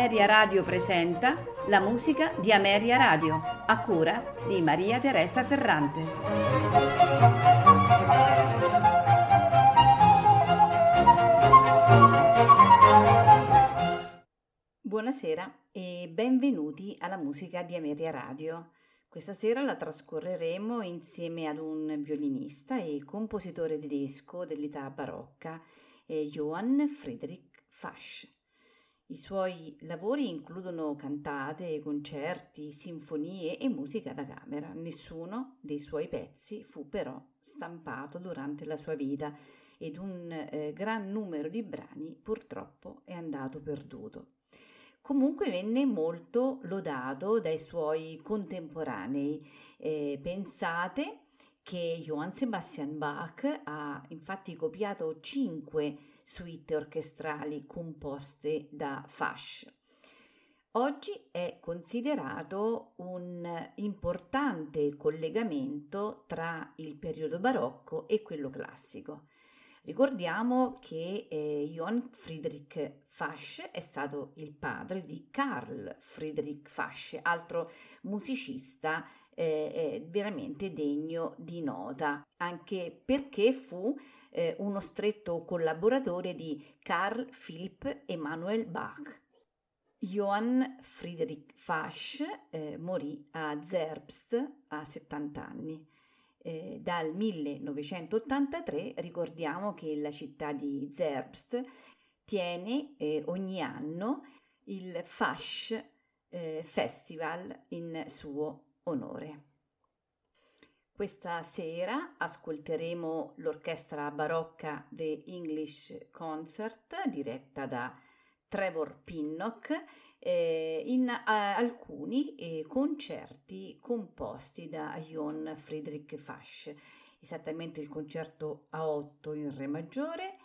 Ameria Radio presenta la musica di Ameria Radio, a cura di Maria Teresa Ferrante. Buonasera e benvenuti alla musica di Ameria Radio. Questa sera la trascorreremo insieme ad un violinista e compositore tedesco dell'età barocca, Johann Friedrich Fasch. I suoi lavori includono cantate, concerti, sinfonie e musica da camera. Nessuno dei suoi pezzi fu però stampato durante la sua vita ed un gran numero di brani purtroppo è andato perduto. Comunque venne molto lodato dai suoi contemporanei. Pensate che Johann Sebastian Bach ha infatti copiato 5 suite orchestrali composte da Fasch. Oggi è considerato un importante collegamento tra il periodo barocco e quello classico. Ricordiamo che Johann Friedrich Fasch è stato il padre di Carl Friedrich Fasch, altro musicista veramente degno di nota, anche perché fu uno stretto collaboratore di Carl Philipp Emanuel Bach. Johann Friedrich Fasch morì a Zerbst a 70 anni. Dal 1983 ricordiamo che la città di Zerbst tiene ogni anno il Fasch Festival in suo onore. Questa sera ascolteremo l'orchestra barocca The English Concert diretta da Trevor Pinnock alcuni concerti composti da Johann Friedrich Fasch, esattamente il concerto a 8 in re maggiore,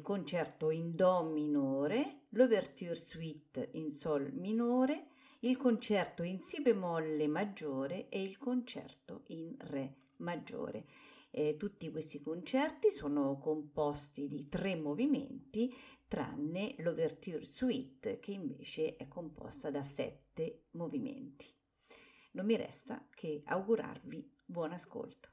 concerto in do minore, l'ouverture suite in sol minore, il concerto in si bemolle maggiore e il concerto in re maggiore. Tutti questi concerti sono composti di 3 movimenti, tranne l'ouverture suite che invece è composta da 7 movimenti. Non mi resta che augurarvi buon ascolto.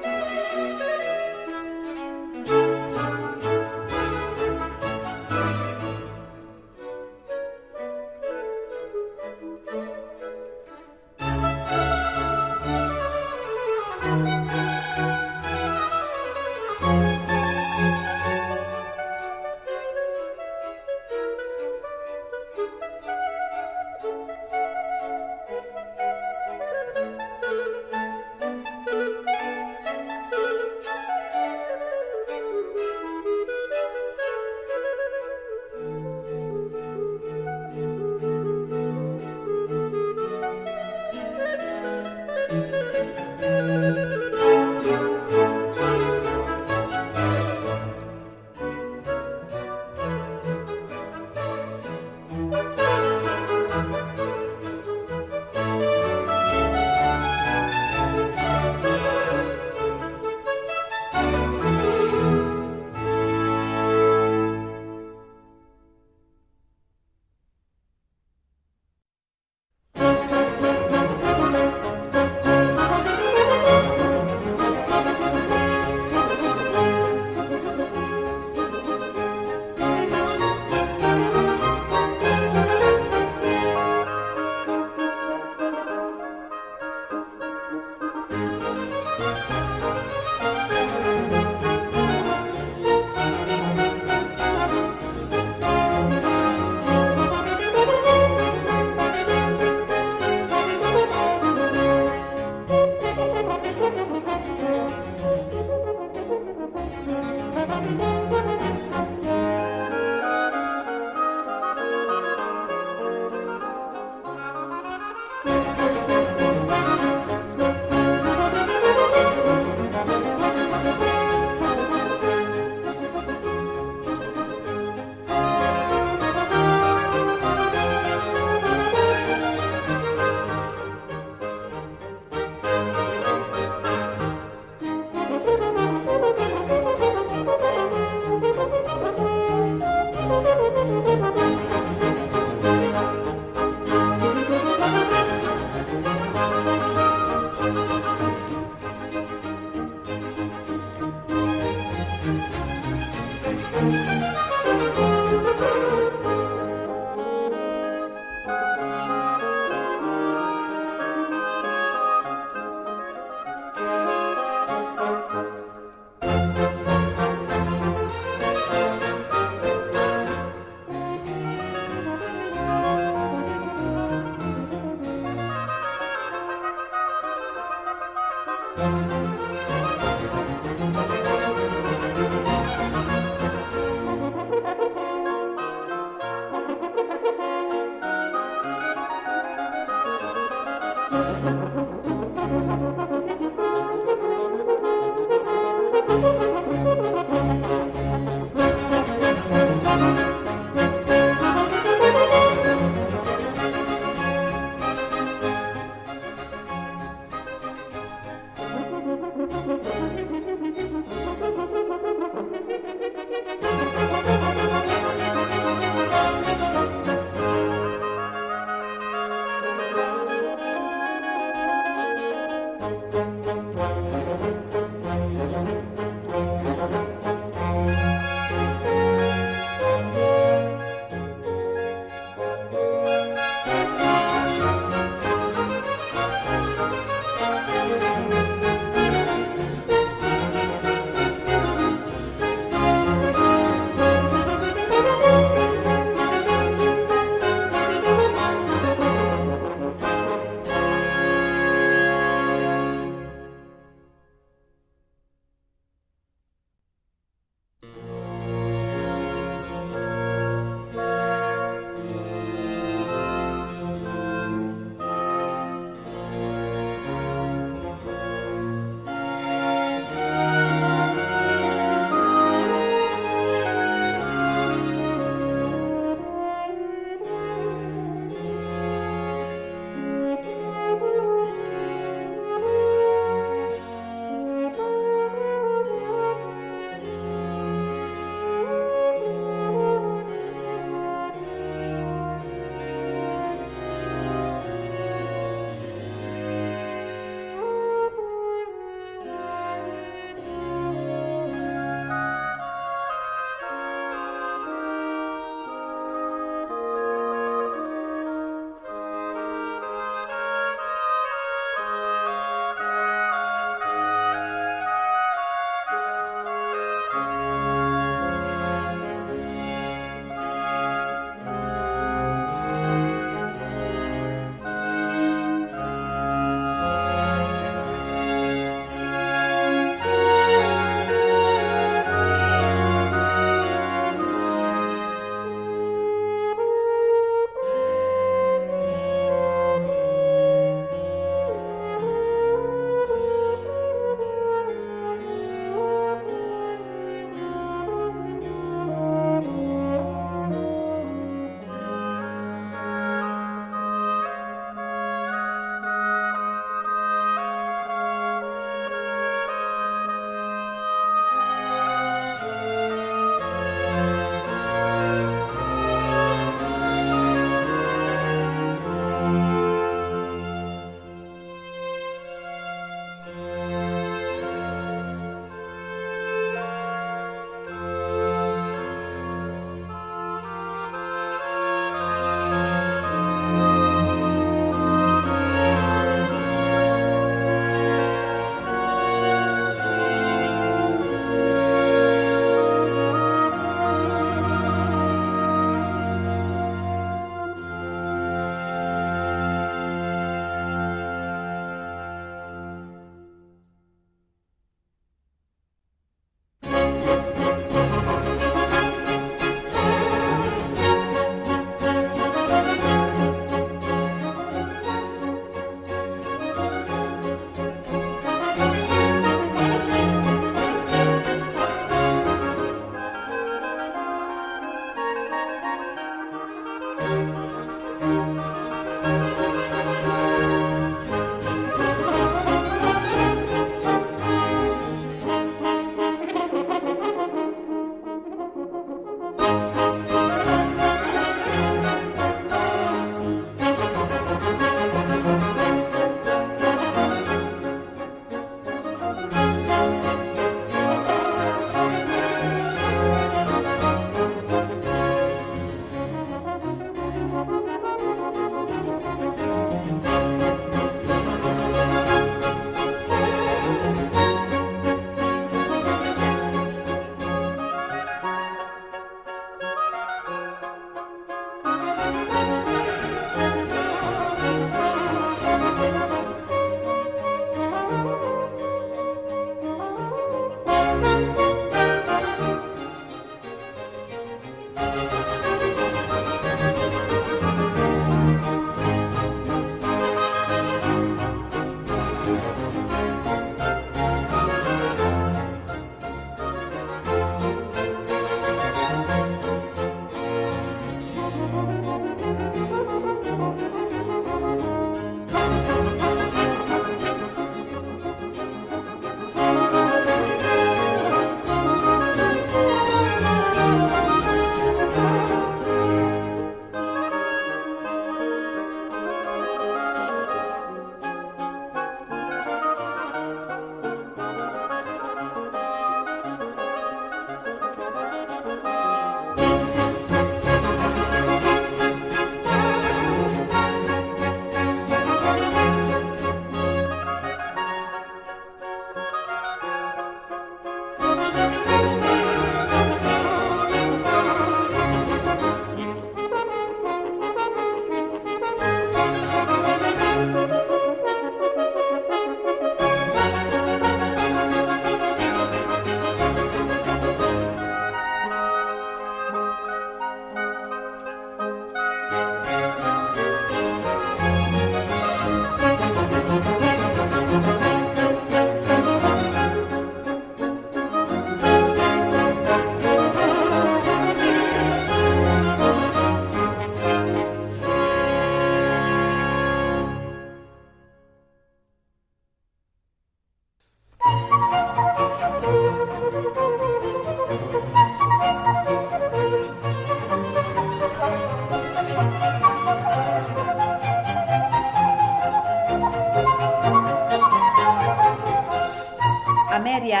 Ameria